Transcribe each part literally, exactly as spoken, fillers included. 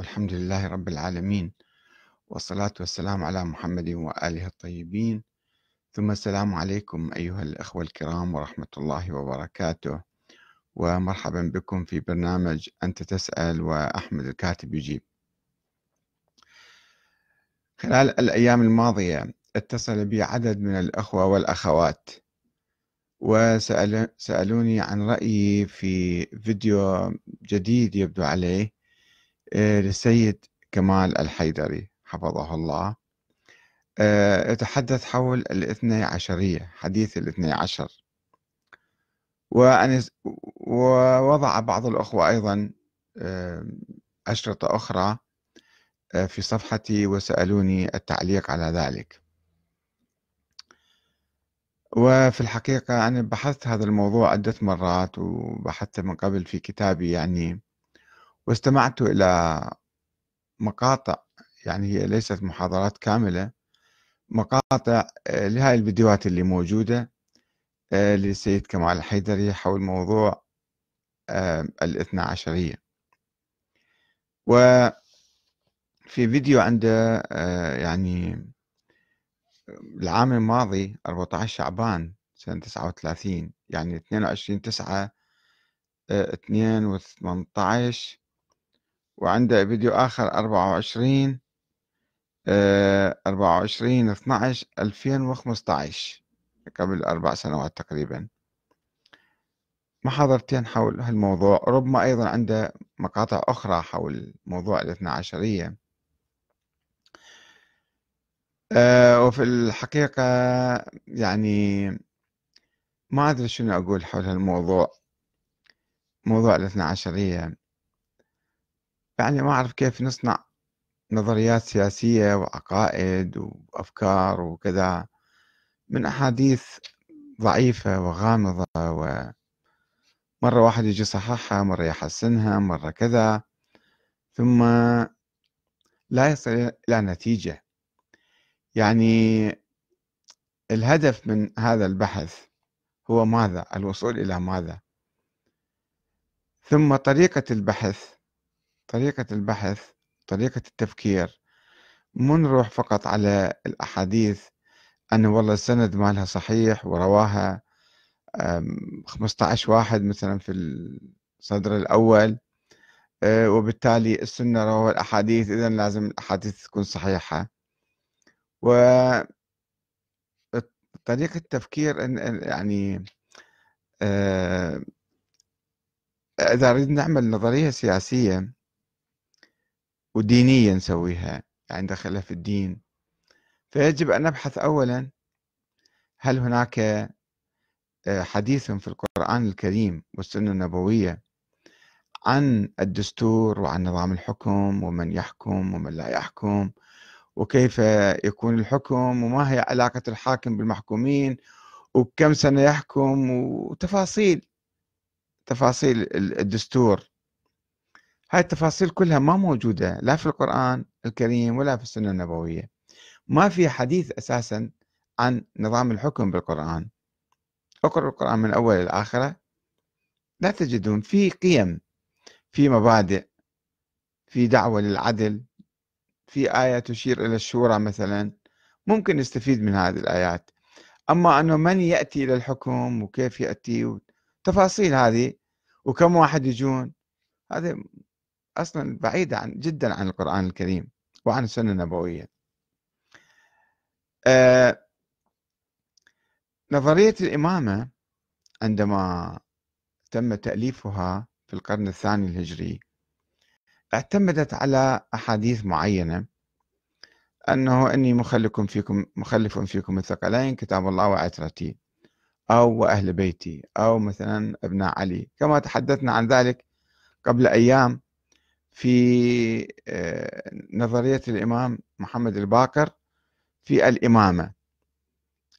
والحمد لله رب العالمين، والصلاة والسلام على محمد وآله الطيبين، ثم السلام عليكم أيها الأخوة الكرام ورحمة الله وبركاته، ومرحبا بكم في برنامج أنت تسأل وأحمد الكاتب يجيب. خلال الأيام الماضية اتصل بي عدد من الأخوة والأخوات وسألوني عن رأيي في فيديو جديد يبدو عليه للسيد كمال الحيدري حفظه الله، يتحدث حول الاثني عشرية، حديث الاثني عشر. ووضع بعض الأخوة أيضا أشرطة أخرى في صفحتي وسألوني التعليق على ذلك. وفي الحقيقة أنا بحثت هذا الموضوع عدة مرات، وبحثت من قبل في كتابي يعني، واستمعت إلى مقاطع، يعني هي ليست محاضرات كاملة، مقاطع لهذه الفيديوهات اللي موجودة للسيد كمال الحيدري حول موضوع الاثنى عشرية. وفي فيديو عنده يعني العام الماضي أربعة عشر شعبان سنة تسعة وثلاثين، يعني اثنين وعشرين تسعة اثنين وثمانية عشر، وعنده فيديو آخر أربعة وعشرين اثني عشر ألفين وخمسة عشر، قبل أربع سنوات تقريبا، محاضرتين حول هالموضوع. ربما أيضا عنده مقاطع أخرى حول موضوع الاثنى عشرية. أه وفي الحقيقة يعني ما أدري شنو أقول حول هالموضوع، موضوع الاثنى عشرية. يعني ما أعرف كيف نصنع نظريات سياسية وعقائد وأفكار وكذا من أحاديث ضعيفة وغامضة، ومرة واحد يجي صححها، مرة يحسنها، مرة كذا، ثم لا يصل إلى نتيجة. يعني الهدف من هذا البحث هو ماذا؟ الوصول إلى ماذا؟ ثم طريقة البحث طريقة البحث طريقة التفكير، مو نروح فقط على الأحاديث أن والله السند مالها صحيح ورواها خمسة عشر واحد مثلا في الصدر الأول، وبالتالي السنة روى الأحاديث، إذن لازم الأحاديث تكون صحيحة. وطريقة التفكير يعني إذا أريد نعمل نظرية سياسية ودينية نسويها، يعني دخلها في الدين، فيجب أن نبحث أولا هل هناك حديث في القرآن الكريم والسنة النبوية عن الدستور وعن نظام الحكم ومن يحكم ومن لا يحكم وكيف يكون الحكم وما هي علاقة الحاكم بالمحكومين وكم سنة يحكم وتفاصيل تفاصيل الدستور. هاي التفاصيل كلها ما موجودة لا في القرآن الكريم ولا في السنة النبوية. ما في حديث أساسا عن نظام الحكم بالقرآن. اقرأ القرآن من أول إلى آخره، لا تجدون في قيم، في مبادئ، في دعوة للعدل، في آية تشير إلى الشورى مثلا، ممكن نستفيد من هذه الآيات. أما أنه من يأتي إلى الحكم وكيف يأتي، تفاصيل هذه وكم واحد يجون، هذه أصلا بعيدة عن جدا عن القرآن الكريم وعن السنة النبوية. آه نظرية الإمامة عندما تم تأليفها في القرن الثاني الهجري اعتمدت على أحاديث معينة، أنه إني مخلف فيكم مخلف فيكم الثقلين، كتاب الله وعترتي، أو وأهل بيتي، أو مثلا أبناء علي، كما تحدثنا عن ذلك قبل أيام في نظرية الإمام محمد الباقر في الإمامة،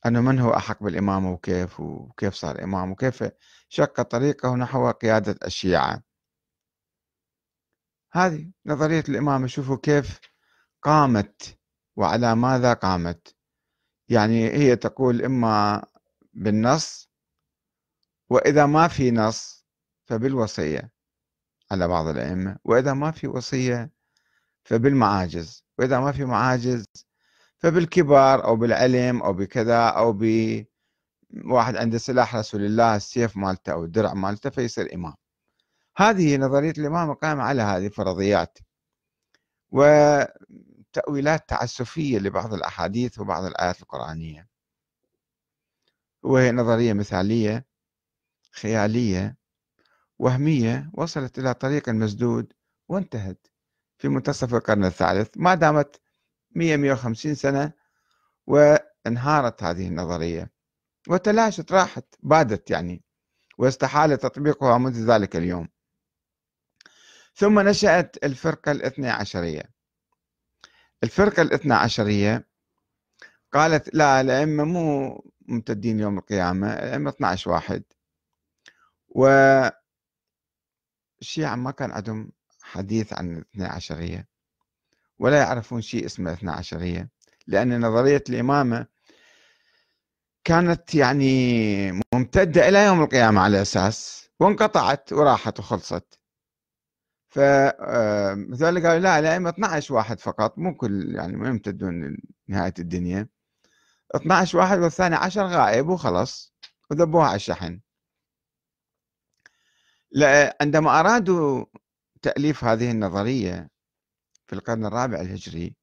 أنه من هو أحق بالإمامة وكيف وكيف صار إمام وكيف شق طريقه نحو قيادة الشيعة. هذه نظرية الإمامة، شوفوا كيف قامت وعلى ماذا قامت. يعني هي تقول إما بالنص، وإذا ما في نص فبالوصية، على بعض الأئمة، وإذا ما في وصية فبالمعاجز، وإذا ما في معاجز فبالكبار أو بالعلم أو بكذا أو بواحد عنده سلاح رسول الله، السيف مالته أو الدرع مالته، فيصير إمام. هذه نظرية الإمامة قائمة على هذه الفرضيات وتأويلات تعسفية لبعض الأحاديث وبعض الآيات القرآنية، وهي نظرية مثالية خيالية وهمية وصلت إلى طريق مسدود وانتهت في منتصف القرن الثالث، ما دامت مئة مئة وخمسين سنة وانهارت هذه النظرية وتلاشت، راحت بادت يعني، واستحال تطبيقها منذ ذلك اليوم. ثم نشأت الفرقة الاثنى عشرية. الفرقة الاثنى عشرية قالت لا، الأئمة مو ممتدين يوم القيامة، الأئمة اثني عشر واحد، والشيعة ما كان عندهم حديث عن الاثنى عشرية ولا يعرفون شيء اسمه الاثنى عشرية، لأن نظرية الإمامة كانت يعني ممتدة إلى يوم القيامة على أساس، وانقطعت وراحت وخلصت. فذلك قالوا لا، الأئمة اثني عشر واحد فقط، مو كل يعني ما يمتدون نهاية الدنيا، اثني عشر واحد، والثاني عشر غائب وخلص، وذبوها على الشحن. عندما أرادوا تأليف هذه النظرية في القرن الرابع الهجري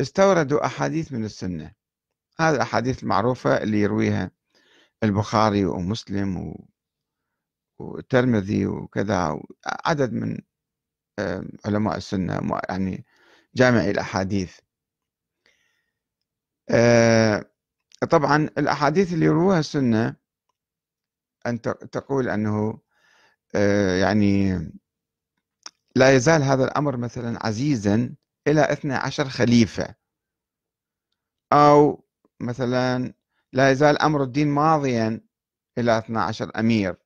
استوردوا أحاديث من السنة، هذه الأحاديث المعروفة اللي يرويها البخاري ومسلم و والترمذي وكذا، عدد من علماء السنة يعني جامعي الأحاديث. طبعا الأحاديث اللي يروها السنة أن تقول أنه يعني لا يزال هذا الأمر مثلا عزيزا إلى اثني عشر خليفة، أو مثلا لا يزال أمر الدين ماضيا إلى اثني عشر أمير.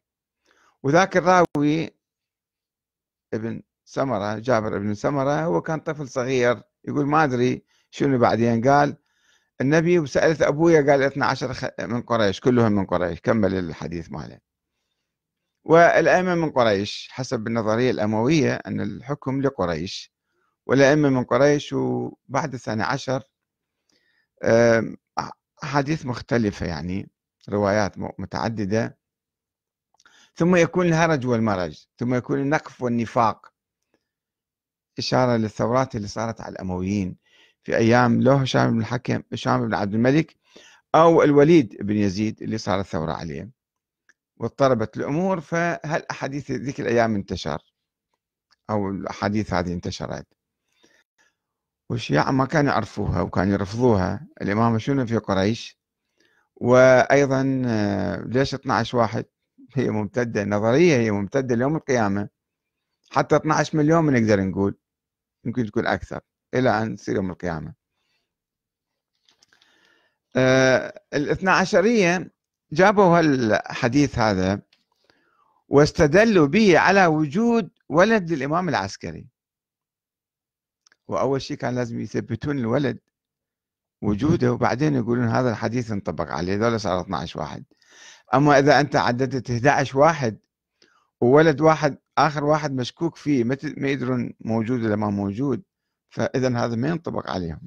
وذاك الراوي ابن سمرة، جابر ابن سمرة، هو كان طفل صغير، يقول ما أدري شنو بعدين، قال النبي وسألت أبويا قال اثني عشر من قريش، كلهم من قريش، كمل الحديث ماله. والأئمة من قريش حسب النظرية الأموية أن الحكم لقريش، والأئمة من قريش. وبعد الثاني عشر حديث مختلفة يعني، روايات متعددة، ثم يكون الهرج والمرج، ثم يكون النقف والنفاق، إشارة للثورات اللي صارت على الأمويين في أيام لو هشام بن الحكم، هشام بن عبد الملك، أو الوليد بن يزيد اللي صارت الثورة عليه واضطربت الأمور، فهالأحاديث ذيك الأيام انتشر، أو الأحاديث هذه انتشرت، والشيعة ما كانوا يعرفوها وكانوا يرفضوها. الإمامة شنو في قريش، وأيضا ليش اثني عشر واحد، هي ممتدة نظرية، هي ممتدة ليوم القيامة، حتى اثني عشر مليون نقدر نقول، يمكن تكون أكثر إلى أن تصير يوم القيامة. آه الاثنى عشرية جابوا هالحديث هذا واستدلوا به على وجود ولد للإمام العسكري، وأول شيء كان لازم يثبتون الولد وجوده، وبعدين يقولون هذا الحديث انطبق عليه، ذولا صار اثني عشر واحد. أما إذا أنت عددت احد عشر واحد وولد واحد آخر واحد مشكوك فيه، ما يدرون موجود ولا ما موجود، فإذا هذا ما ينطبق عليهم.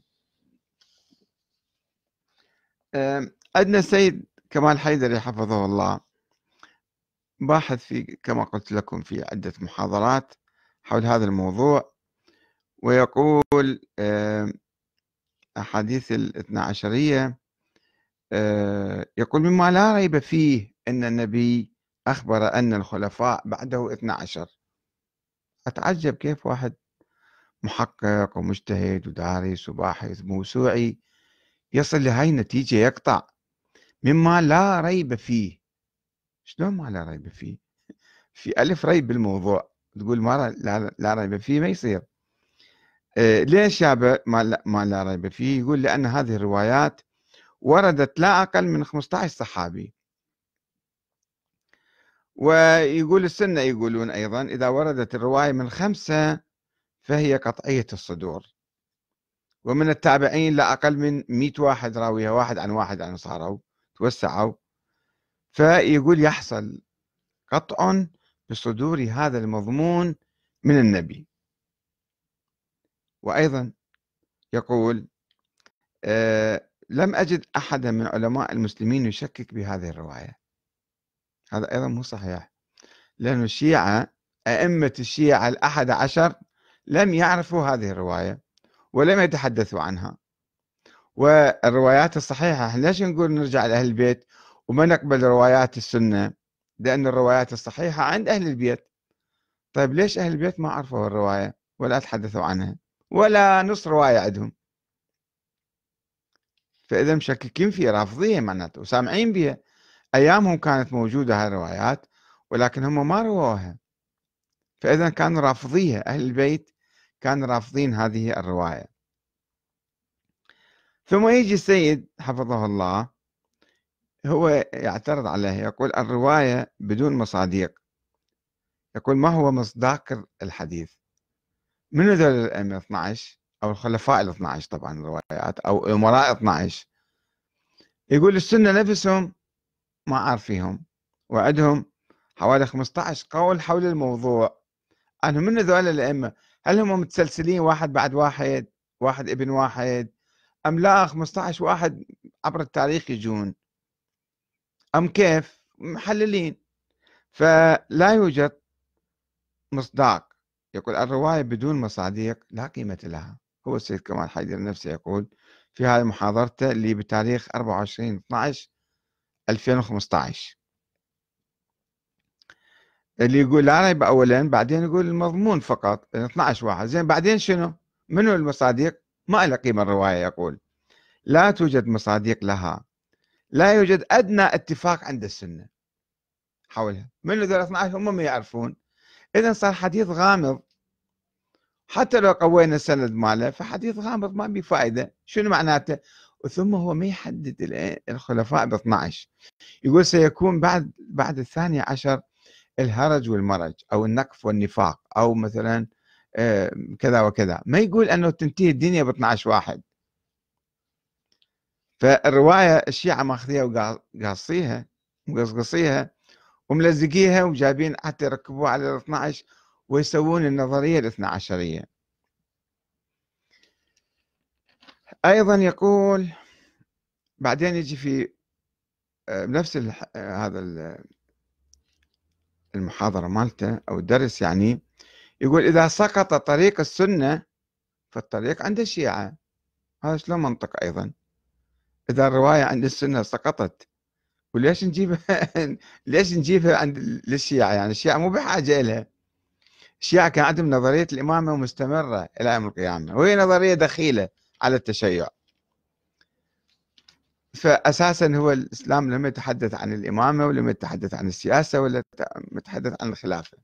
عندنا السيد كمال الحيدري حفظه الله، باحث في كما قلت لكم في عدة محاضرات حول هذا الموضوع، ويقول أحاديث الاثنى عشرية، يقول مما لا ريب فيه أن النبي أخبر أن الخلفاء بعده اثني عشر. أتعجب كيف واحد محقق ومجتهد ودارس وباحث موسوعي يصل لهاي النتيجة، يقطع مما لا ريب فيه. شلون ما لا ريب فيه؟ في ألف ريب بالموضوع، تقول ما لا ريب فيه ما يصير. ليش يا ما لا ريب فيه؟ يقول لأن هذه الروايات وردت لا أقل من خمسة عشر صحابي، ويقول السنة يقولون أيضا إذا وردت الرواية من خمسة فهي قطعية الصدور، ومن التابعين لا أقل من مئة واحد راويها، واحد عن واحد عن صاروا توسعوا، فيقول يحصل قطع بصدور هذا المضمون من النبي. وأيضا يقول آه لم أجد أحدا من علماء المسلمين يشكك بهذه الرواية. هذا أيضا مو صحيح، لأن الشيعة أئمة الشيعة الأحد عشر لم يعرفوا هذه الرواية ولم يتحدثوا عنها. والروايات الصحيحة احنا ليش نقول نرجع لأهل البيت وما نقبل روايات السنة؟ لأن الروايات الصحيحة عند أهل البيت. طيب ليش أهل البيت ما عرفوا الرواية ولا تحدثوا عنها ولا نص رواية عندهم؟ فإذا مشككين فيها، رافضية معناته، وسامعين بها أيامهم كانت موجودة هاي الروايات ولكن هم ما رواها. فإذا كانوا رافضيها، أهل البيت كانوا رافضين هذه الرواية. ثم يجي السيد حفظه الله هو يعترض عليه، يقول الرواية بدون مصاديق. يقول ما هو مصداق الحديث؟ من هذول الأئمة اثني عشر أو الخلفاء ال اثني عشر طبعا الروايات أو أمراء اثني عشر؟ يقول السنة نفسهم ما عارفيهم، وعندهم حوالي خمسة عشر قول حول الموضوع عنهم. من هذول الأئمة؟ هل هم متسلسلين واحد بعد واحد، واحد ابن واحد، أم لا خمسة عشر واحد عبر التاريخ يجون، أم كيف محللين؟ فلا يوجد مصداق. يقول الرواية بدون مصاديق لا قيمة لها. هو السيد كمال الحيدري نفسه يقول في هذه محاضرته اللي بتاريخ أربعة وعشرين اثني عشر ألفين وخمسة عشر، اللي يقول لا ريب أولا، بعدين يقول المضمون فقط اثني عشر واحد. زين بعدين شنو؟ منو المصاديق؟ ما لها قيمة الرواية. يقول لا توجد مصاديق لها، لا يوجد أدنى اتفاق عند السنة حولها. من ذول اثني عشر هم ما يعرفون، إذا صار حديث غامض. حتى لو قوينا السند ماله فحديث غامض ما به فائدة. شنو معناته؟ ثم هو ما يحدد الخلفاء ب اثني عشر. يقول سيكون بعد بعد الثاني عشر الهرج والمرج أو النقف والنفاق أو مثلا كذا وكذا. ما يقول أنه تنتهي الدنيا ب اثني عشر واحد. فالرواية الشيعة ماخذيها وقاصيها وقصقصيها وملزقيها وجايبين حتى يركبوها على الاثني عشر ويسوون النظرية الاثنى عشرية. أيضا يقول بعدين يجي في نفس هذا المحاضرة مالته أو الدرس، يعني يقول إذا سقط طريق السنة فالطريق عند الشيعة. هذا شلون منطق؟ أيضا إذا الرواية عند السنة سقطت، وليش نجيبها ليش نجيبها عند الشيعة؟ يعني الشيعة مو بحاجة إلها. الشيعة كان عندهم نظرية الإمامة مستمرة إلى يوم القيامة، وهي نظرية دخيلة على التشيع. فأساسا هو الإسلام لم يتحدث عن الإمامة ولم يتحدث عن السياسة ولا يتحدث عن الخلافة.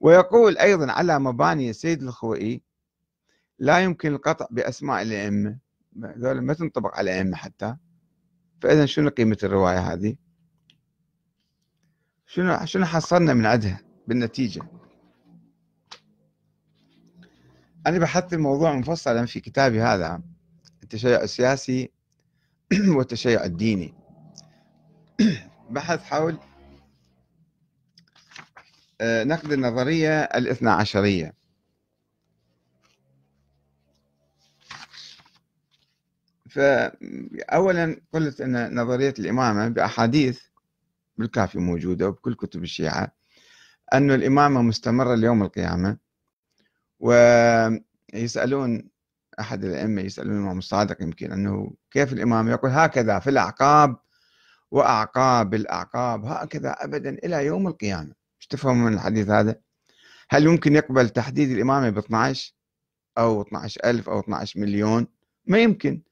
ويقول أيضا على مباني السيد الخوئي لا يمكن القطع بأسماء الأئمة. ذولا ما تنطبق على أئمة حتى. فإذا شنو قيمة الرواية هذه؟ شنو شنو حصلنا من عدها بالنتيجة؟ أنا بحثت الموضوع مفصلا في كتابي هذا التشيع السياسي والتشيع الديني، بحث حول نقد النظرية الاثنى عشرية. فأولا قلت أن نظرية الإمامة بأحاديث بالكافي موجودة وبكل كتب الشيعة أن الإمامة مستمرة ليوم القيامة. ويسألون أحد الأئمة، يسألون الإمام الصادق يمكن أنه كيف الإمامة؟ يقول هكذا في الأعقاب وأعقاب الأعقاب، هكذا أبدا إلى يوم القيامة. ايش تفهم من الحديث هذا؟ هل يمكن يقبل تحديد الإمامة ب اثني عشر أو اثني عشر ألف أو اثني عشر مليون؟ ما يمكن،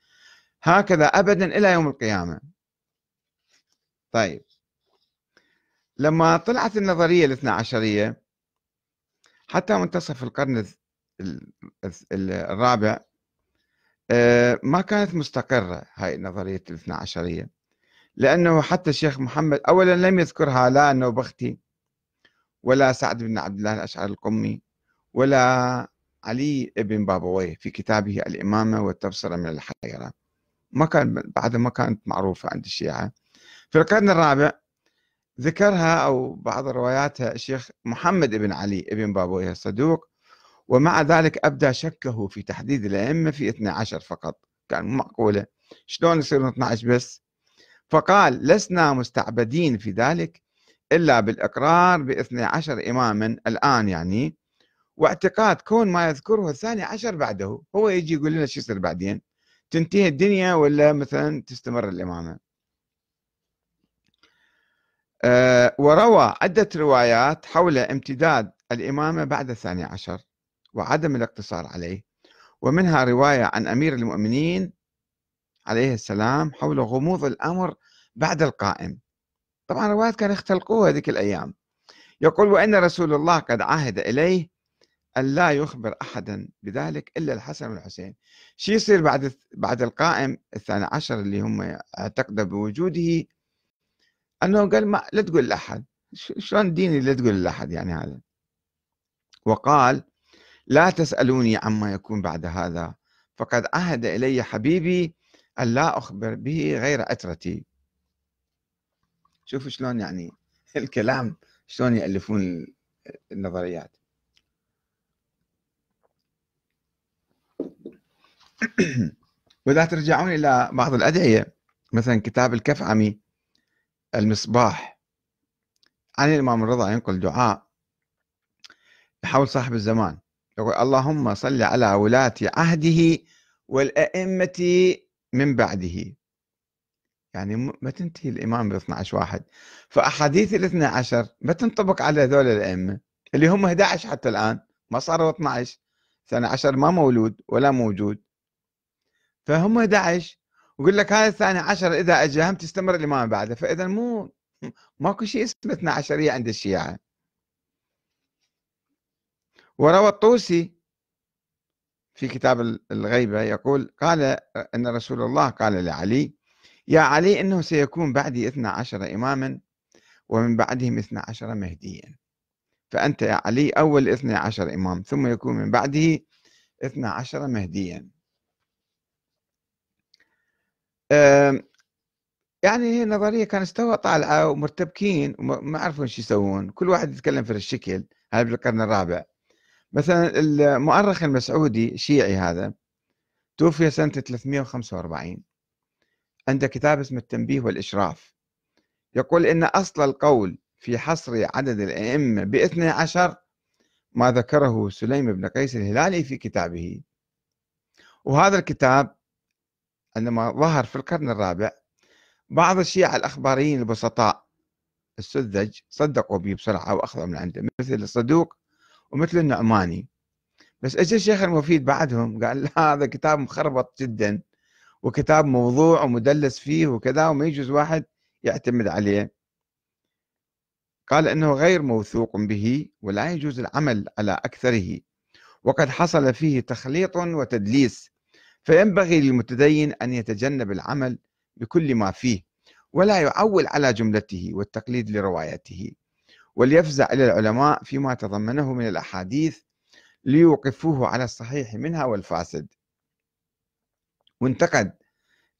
هكذا أبدا إلى يوم القيامة. طيب لما طلعت النظرية الاثنى عشرية حتى منتصف القرن الرابع ما كانت مستقرة هاي النظرية الاثنى عشرية، لأنه حتى الشيخ محمد أولا لم يذكرها لا النوبختي ولا سعد بن عبد الله الاشعري القمي ولا علي بن بابويه في كتابه الإمامة والتبصرة من الحيرة. ما كان بعد ما كانت معروفة عند الشيعة. في القرن الرابع ذكرها أو بعض رواياتها الشيخ محمد بن علي بن بابويه الصدوق، ومع ذلك أبدى شكه في تحديد الأئمة في اثني عشر فقط. كان معقولة شلون يصيرون اثني عشر بس؟ فقال: لسنا مستعبدين في ذلك إلا بالإقرار باثني عشر إماما الآن يعني، واعتقاد كون ما يذكره الثاني عشر بعده. هو يجي يقول لنا شو يصير بعدين، تنتهي الدنيا ولا مثلا تستمر الإمامة. أه وروى عدة روايات حول امتداد الإمامة بعد الثاني عشر وعدم الاقتصار عليه، ومنها رواية عن أمير المؤمنين عليه السلام حول غموض الأمر بعد القائم. طبعا روايات كانوا يختلقوها هذيك الأيام. يقول: وأن رسول الله قد عهد إليه أن لا يخبر أحدا بذلك إلا الحسن والحسين. شي يصير بعد بعد القائم الثاني عشر اللي هم اعتقدوا بوجوده، أنه قال ما لا تقول لأحد. شلون ديني لا تقول لأحد يعني هذا؟ وقال: لا تسألوني عما يكون بعد هذا، فقد عهد إلي حبيبي أن لا أخبر به غير أترتي. شوفوا شلون يعني الكلام، شلون يألفون النظريات. وإذا ترجعون إلى بعض الأدعية، مثلا كتاب الكفعمي المصباح عن الإمام الرضا ينقل دعاء حول صاحب الزمان، يقول: اللهم صل على ولاة عهده والأئمة من بعده. يعني ما تنتهي الإمام ب اثني عشر واحد، فأحاديث الاثنى عشر ما تنطبق على هذول الأئمة اللي هم أحد عشر حتى الآن، ما صاروا اثني عشر. الثاني عشر ما مولود ولا موجود، فهم أحد عشر. ويقول لك هذا الثاني عشر إذا أجا هم تستمر الإمام بعده، فإذا مو ماكو شيء اسمه اثني عشرية عند الشيعة. وروى الطوسي في كتاب الغيبة يقول: قال أن رسول الله قال لعلي: يا علي، إنه سيكون بعدي اثني عشر إماما ومن بعدهم اثني عشر مهديا، فأنت يا علي أول اثني عشر إمام، ثم يكون من بعده اثني عشر مهديا. يعني هي النظرية كانت استوى طالعة ومرتبكين وما يعرفون شو يسوون، كل واحد يتكلم في الشكل. هذا بالقرن الرابع. مثلا المؤرخ المسعودي شيعي، هذا توفي سنة ثلاثمئة وخمسة وأربعين، عنده كتاب اسمه التنبيه والإشراف، يقول إن أصل القول في حصر عدد الأئمة باثني عشر ما ذكره سليم بن قيس الهلالي في كتابه. وهذا الكتاب عندما ظهر في القرن الرابع بعض الشيعة الأخباريين البسطاء السذج صدقوا به بسرعة وأخذوا من عنده، مثل الصدوق ومثل النعماني. بس اجى الشيخ المفيد بعدهم قال: لا، هذا كتاب مخربط جدا، وكتاب موضوع ومدلس فيه وكذا، وما يجوز واحد يعتمد عليه. قال انه غير موثوق به ولا يجوز العمل على اكثره، وقد حصل فيه تخليط وتدليس، فينبغي للمتدين ان يتجنب العمل بكل ما فيه، ولا يعول على جملته والتقليد لروايته، وليفزع إلى العلماء فيما تضمنه من الأحاديث ليوقفوه على الصحيح منها والفاسد. وانتقد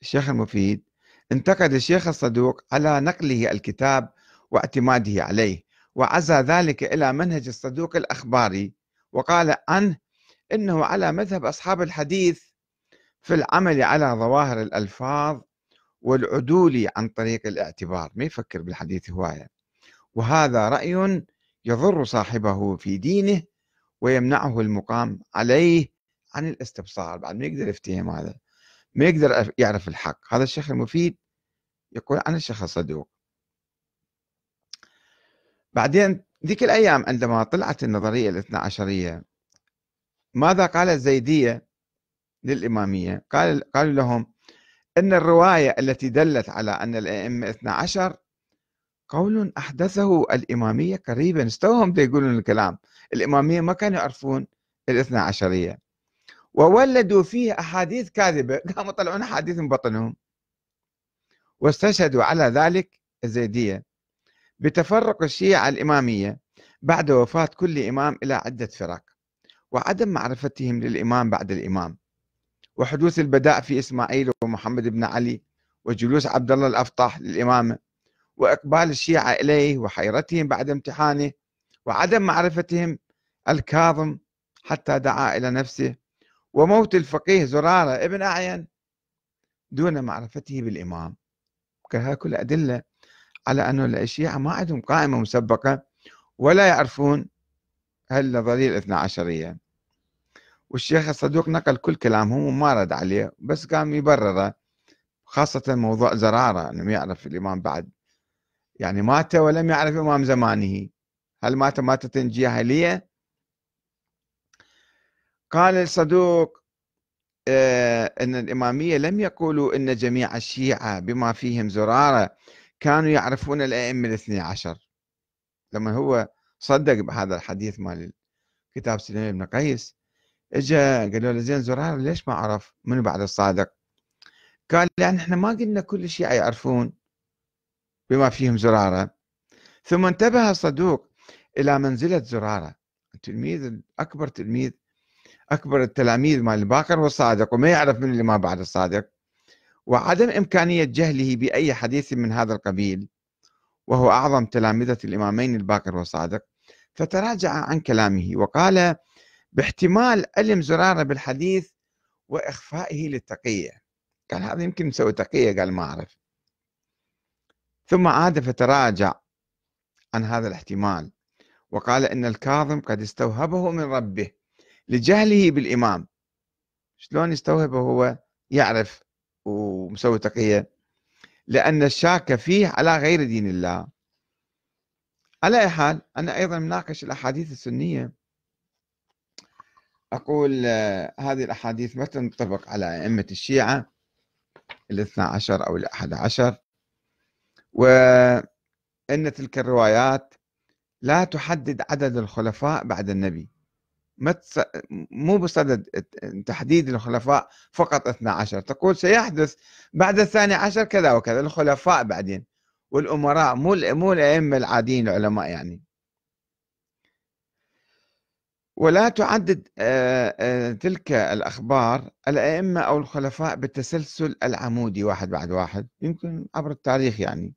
الشيخ المفيد انتقد الشيخ الصدوق على نقله الكتاب واعتماده عليه، وعزى ذلك إلى منهج الصدوق الأخباري، وقال عنه إنه على مذهب أصحاب الحديث في العمل على ظواهر الألفاظ والعدول عن طريق الاعتبار، ما يفكر بالحديث هواية، وهذا رأي يضر صاحبه في دينه ويمنعه المقام عليه عن الاستبصار. بعد ما يقدر يفتهم هذا، ما يقدر يعرف الحق. هذا الشيخ المفيد يقول عن الشيخ الصدوق. بعدين ذيك الأيام عندما طلعت النظرية الاثنى عشرية، ماذا قال الزيدية للإمامية؟ قال قالوا لهم إن الرواية التي دلت على أن الأئمة اثنى عشر قول أحدثه الإمامية قريبا. استوهم يقولون الكلام، الإمامية ما كانوا يعرفون الاثنى عشرية، وولدوا فيه أحاديث كاذبة، قاموا يطلعون أحاديث من بطنهم. واستشهدوا على ذلك الزيدية بتفرق الشيعة الإمامية بعد وفاة كل إمام إلى عدة فرق، وعدم معرفتهم للإمام بعد الإمام، وحدوث البداء في إسماعيل ومحمد بن علي، وجلوس عبد الله الأفطاح للإمامة، وإقبال الشيعة إليه وحيرتهم بعد امتحانه وعدم معرفتهم الكاظم حتى دعا إلى نفسه، وموت الفقيه زرارة بن أعين دون معرفته بالإمام. كلها كل أدلة على أن الشيعة ما عندهم قائمة مسبقة ولا يعرفون هالنظرية الاثنى عشرية. والشيخ الصدوق نقل كل كلامهم وما رد عليه، بس قام يبرره، خاصة موضوع زرارة أنه ما يعرف الإمام بعد، يعني مات ولم يعرف إمام زمانه، هل مات ماتة جاهلية؟ قال الصدوق آه أن الإمامية لم يقولوا أن جميع الشيعة بما فيهم زرارة كانوا يعرفون الأئمة الاثني عشر، لما هو صدق بهذا الحديث مال كتاب سليم بن قيس، اجا قالوا له زين زرارة ليش ما عرف من بعد الصادق؟ قال لأن احنا ما قلنا كل الشيعة يعرفون بما فيهم زرارة. ثم انتبه الصدوق إلى منزلة زرارة، التلميذ الأكبر، تلميذ أكبر التلاميذ مال الباقر والصادق، وما يعرف من اللي ما بعد الصادق، وعدم إمكانية جهله بأي حديث من هذا القبيل، وهو أعظم تلامذة الإمامين الباقر والصادق، فتراجع عن كلامه وقال باحتمال علم زرارة بالحديث وإخفائه للتقية. قال هذا يمكن نسوي تقية، قال ما أعرف. ثم عاد فتراجع عن هذا الاحتمال وقال إن الكاظم قد استوهبه من ربه لجهله بالإمام. شلون يستوهبه هو يعرف ومسوي تقية؟ لأن الشاك فيه على غير دين الله. على أي حال أنا أيضا مناقش الأحاديث السنية، أقول هذه الأحاديث ما تنطبق على أئمة الشيعة الاثنى عشر أو الأحد عشر، وأن تلك الروايات لا تحدد عدد الخلفاء بعد النبي، مو بصدد تحديد الخلفاء فقط اثني عشر، تقول سيحدث بعد الثاني عشر كذا وكذا الخلفاء بعدين والأمراء، مو مو الأئمة العاديين العلماء يعني. ولا تعدد تلك الأخبار الأئمة أو الخلفاء بالتسلسل العمودي واحد بعد واحد، يمكن عبر التاريخ يعني.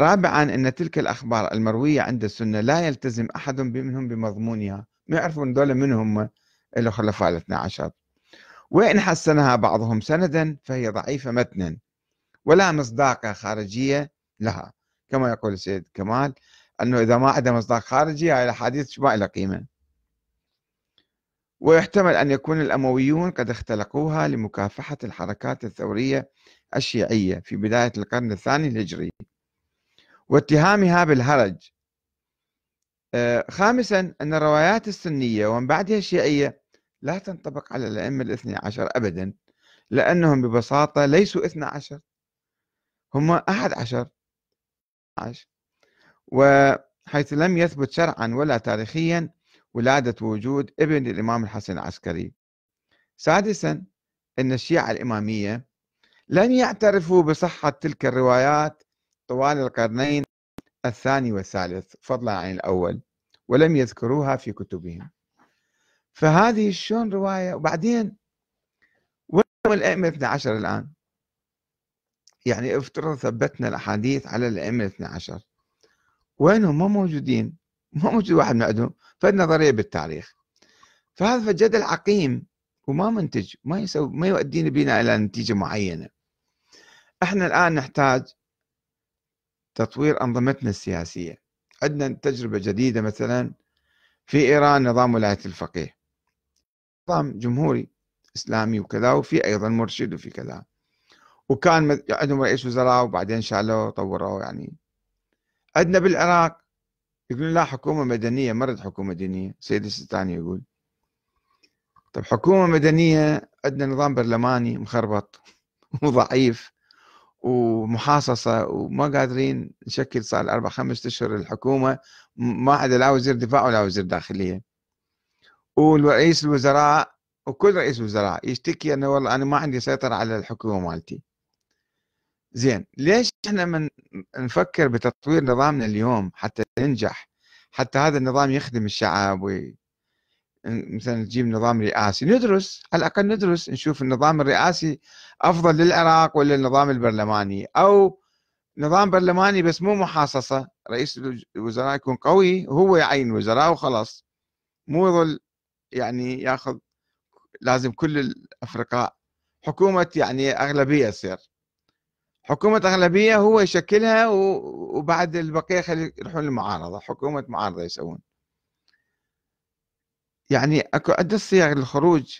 رابعا أن تلك الأخبار المروية عند السنة لا يلتزم أحد منهم بمضمونها، ما يعرفون دولة منهم الخلفاء الاثنى عشر. وإن حسنها بعضهم سندا فهي ضعيفة متنا ولا مصداقة خارجية لها، كما يقول السيد كمال أنه إذا ما عنده مصداق خارجي هاي الأحاديث ما لها قيمة. ويحتمل أن يكون الأمويون قد اختلقوها لمكافحة الحركات الثورية الشيعية في بداية القرن الثاني الهجري واتهامها بالهرج. خامسا أن الروايات السنية ومن بعدها الشيعية لا تنطبق على الأئمة الاثني عشر أبدا، لأنهم ببساطة ليسوا اثنى عشر، هم أحد عشر، وحيث لم يثبت شرعا ولا تاريخيا ولادة وجود ابن الإمام الحسن العسكري. سادسا أن الشيعة الإمامية لم يعترفوا بصحة تلك الروايات طوال القرنين الثاني والثالث فضلا عن الأول، ولم يذكروها في كتبهم. فهذه شلون رواية؟ وبعدين وين الأئمة الاثنى عشر الآن؟ يعني افترض ثبتنا الأحاديث على الأئمة الاثنى عشر، وينهم؟ ما موجودين، ما موجود واحد من عندهم، فالنظرية بالتاريخ. فهذا الجدل عقيم وما منتج، ما يسوي، ما يؤدينا بنا إلى نتيجة معينة. احنا الآن نحتاج تطوير أنظمتنا السياسية. عندنا تجربة جديدة مثلا في إيران، نظام ولاية الفقيه، نظام جمهوري إسلامي وكذا، وفي أيضا مرشد وفي كذا، وكان عندهم رئيس وزراء وبعدين شالوه طوروه يعني. عندنا بالعراق يقولون لا حكومة مدنية، مرد حكومة دينية، السيد السيستاني يقول. طب حكومة مدنية عندنا نظام برلماني مخربط وضعيف ومحاصصة وما قادرين نشكل، صار أربع خمس أشهر الحكومة ما عدا لا وزير دفاع ولا وزير داخلية، ورئيس الوزراء وكل رئيس وزراء يشتكي أنه والله أنا ما عندي سيطرة على الحكومة مالتي. زين، ليش احنا من نفكر بتطوير نظامنا اليوم حتى ننجح، حتى هذا النظام يخدم الشعب، ومثلا نجيب نظام رئاسي ندرس، على الأقل ندرس نشوف النظام الرئاسي أفضل للعراق ولا النظام البرلماني، أو نظام برلماني بس مو محاصصة، رئيس الوزراء يكون قوي هو يعين وزراء وخلاص، مو يظل يعني ياخذ لازم كل الأفرقاء. حكومة يعني أغلبية، يصير حكومة أغلبية هو يشكلها وبعد البقية خلي يروحون للمعارضة، حكومة معارضة يسوون. يعني اكو عدة صيغ للخروج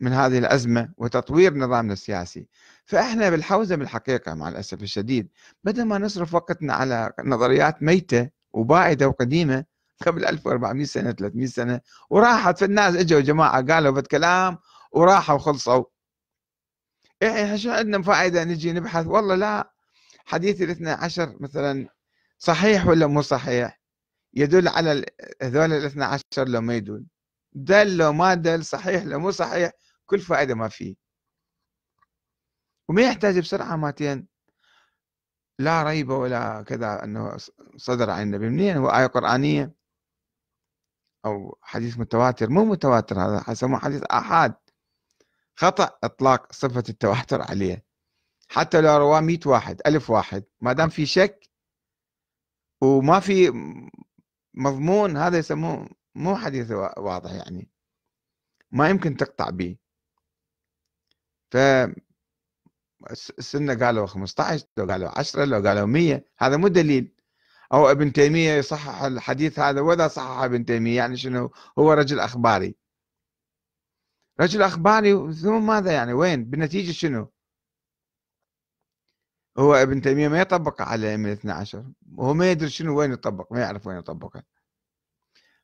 من هذه الأزمة وتطوير نظامنا السياسي. فإحنا بالحوزة بالحقيقة مع الأسف الشديد بدل ما نصرف وقتنا على نظريات ميتة وبائدة وقديمة قبل ألف وأربعمئة سنة ثلاثمئة سنة وراحت، في الناس اجوا جماعة قالوا بد كلام وراحوا وخلصوا، احنا شو عندنا فائدة نجي نبحث والله لا حديث الاثني عشر مثلا صحيح ولا مو صحيح، يدل على هذول الاثني عشر لو ما يدل، دل لو ما دل، صحيح لو مو صحيح، كل فائدة ما فيه. وما يحتاج بسرعة ماتين لا ريبة ولا كذا أنه صدر عن النبي، منين هو آية قرآنية أو حديث متواتر؟ مو متواتر، هذا حسموه حديث آحاد، خطأ إطلاق صفة التواتر عليه، حتى لو رواه مئة واحد ألف واحد ما دام في شك وما في مضمون هذا يسموه مو حديث واضح، يعني ما يمكن تقطع به. فالسنة قالوا خمسة عشر، لو قالوا عشرة، لو قالوا مئة، هذا مو دليل. أو ابن تيمية يصحح الحديث هذا، وإذا صحح ابن تيمية يعني شنو؟ هو رجل أخباري، رجل أخباري ثم ماذا يعني؟ وين بالنتيجة شنو؟ هو ابن تيمية ما يطبق على من اثني عشر، وهو ما يدري شنو وين يطبق، ما يعرف وين يطبقه.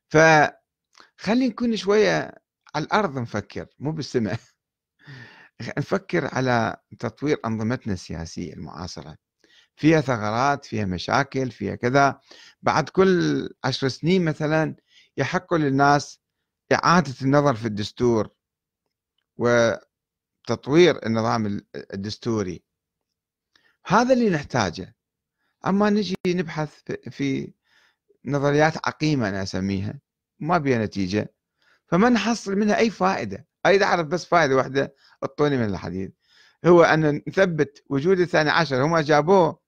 فخلي نكون شوية على الأرض نفكر، مو بالسماء نفكر على تطوير أنظمتنا السياسية المعاصرة. فيها ثغرات، فيها مشاكل، فيها كذا. بعد كل عشر سنين مثلا يحق للناس إعادة النظر في الدستور وتطوير النظام الدستوري، هذا اللي نحتاجه. أما نجي نبحث في نظريات عقيمة أنا أسميها ما بيها نتيجة، فما نحصل منها أي فائدة. أريد أعرف بس فائدة واحدة أعطوني من الحديث، هو أن نثبت وجود الثاني عشر. هم جابوه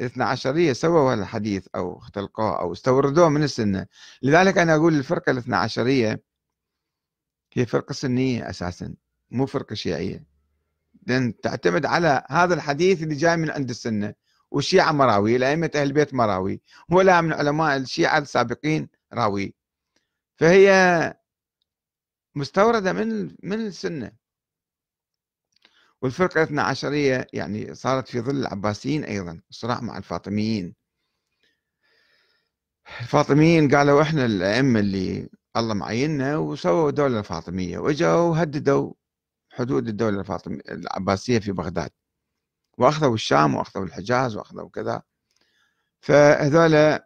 الاثنى عشرية، سووا الحديث أو اختلقوه أو استوردوه من السنة. لذلك أنا أقول الفرقة الاثنى عشرية هي فرقة سنية أساسا، مو فرقة شيعية، لأن تعتمد على هذا الحديث اللي جاي من عند السنة. والشيعة مراوي، الأئمة أهل البيت مراوي، ولا من علماء الشيعة السابقين راوي، فهي مستوردة من من السنة. والفرقة الاثنى عشرية يعني صارت في ظل العباسيين أيضا، صراع مع الفاطميين. الفاطميين قالوا إحنا الأئمة اللي الله معيننا، وسووا دولة فاطمية وإجوا هددوا حدود الدولة الفاطمية العباسية في بغداد، وأخذوا الشام وأخذوا الحجاز وأخذوا كذا. فهذول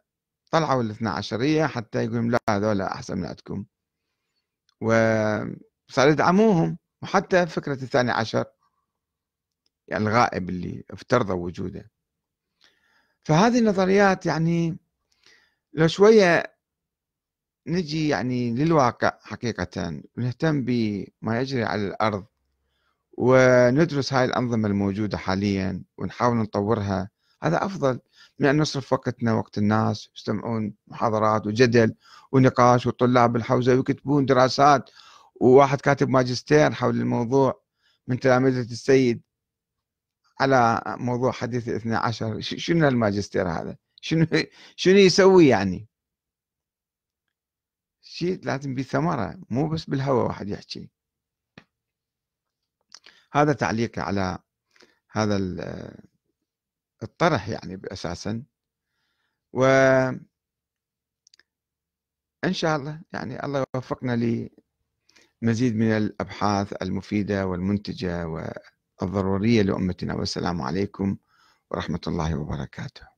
طلعوا الاثنى عشرية حتى يقولون لا هذول أحسن من عندكم، وصاروا يدعموهم. وحتى فكرة الثاني عشر يعني الغائب اللي افترضوا وجوده. فهذه النظريات يعني لو شوية نجي يعني للواقع حقيقة، ونهتم بما يجري على الأرض، وندرس هاي الأنظمة الموجودة حاليا ونحاول نطورها، هذا أفضل من أن نصرف وقتنا وقت الناس يستمعون محاضرات وجدل ونقاش، وطلاب الحوزة ويكتبون دراسات، وواحد كاتب ماجستير حول الموضوع من تلامذة السيد على موضوع حديث الاثني عشر. شنو الماجستير هذا؟ شنو شنو يسوي يعني؟ شيء لازم بثمرة، مو بس بالهوى واحد يحكي. هذا تعليق على هذا الطرح يعني أساسا. وإن شاء الله يعني الله يوفقنا لمزيد من الأبحاث المفيدة والمنتجة والضرورية لأمتنا. والسلام عليكم ورحمة الله وبركاته.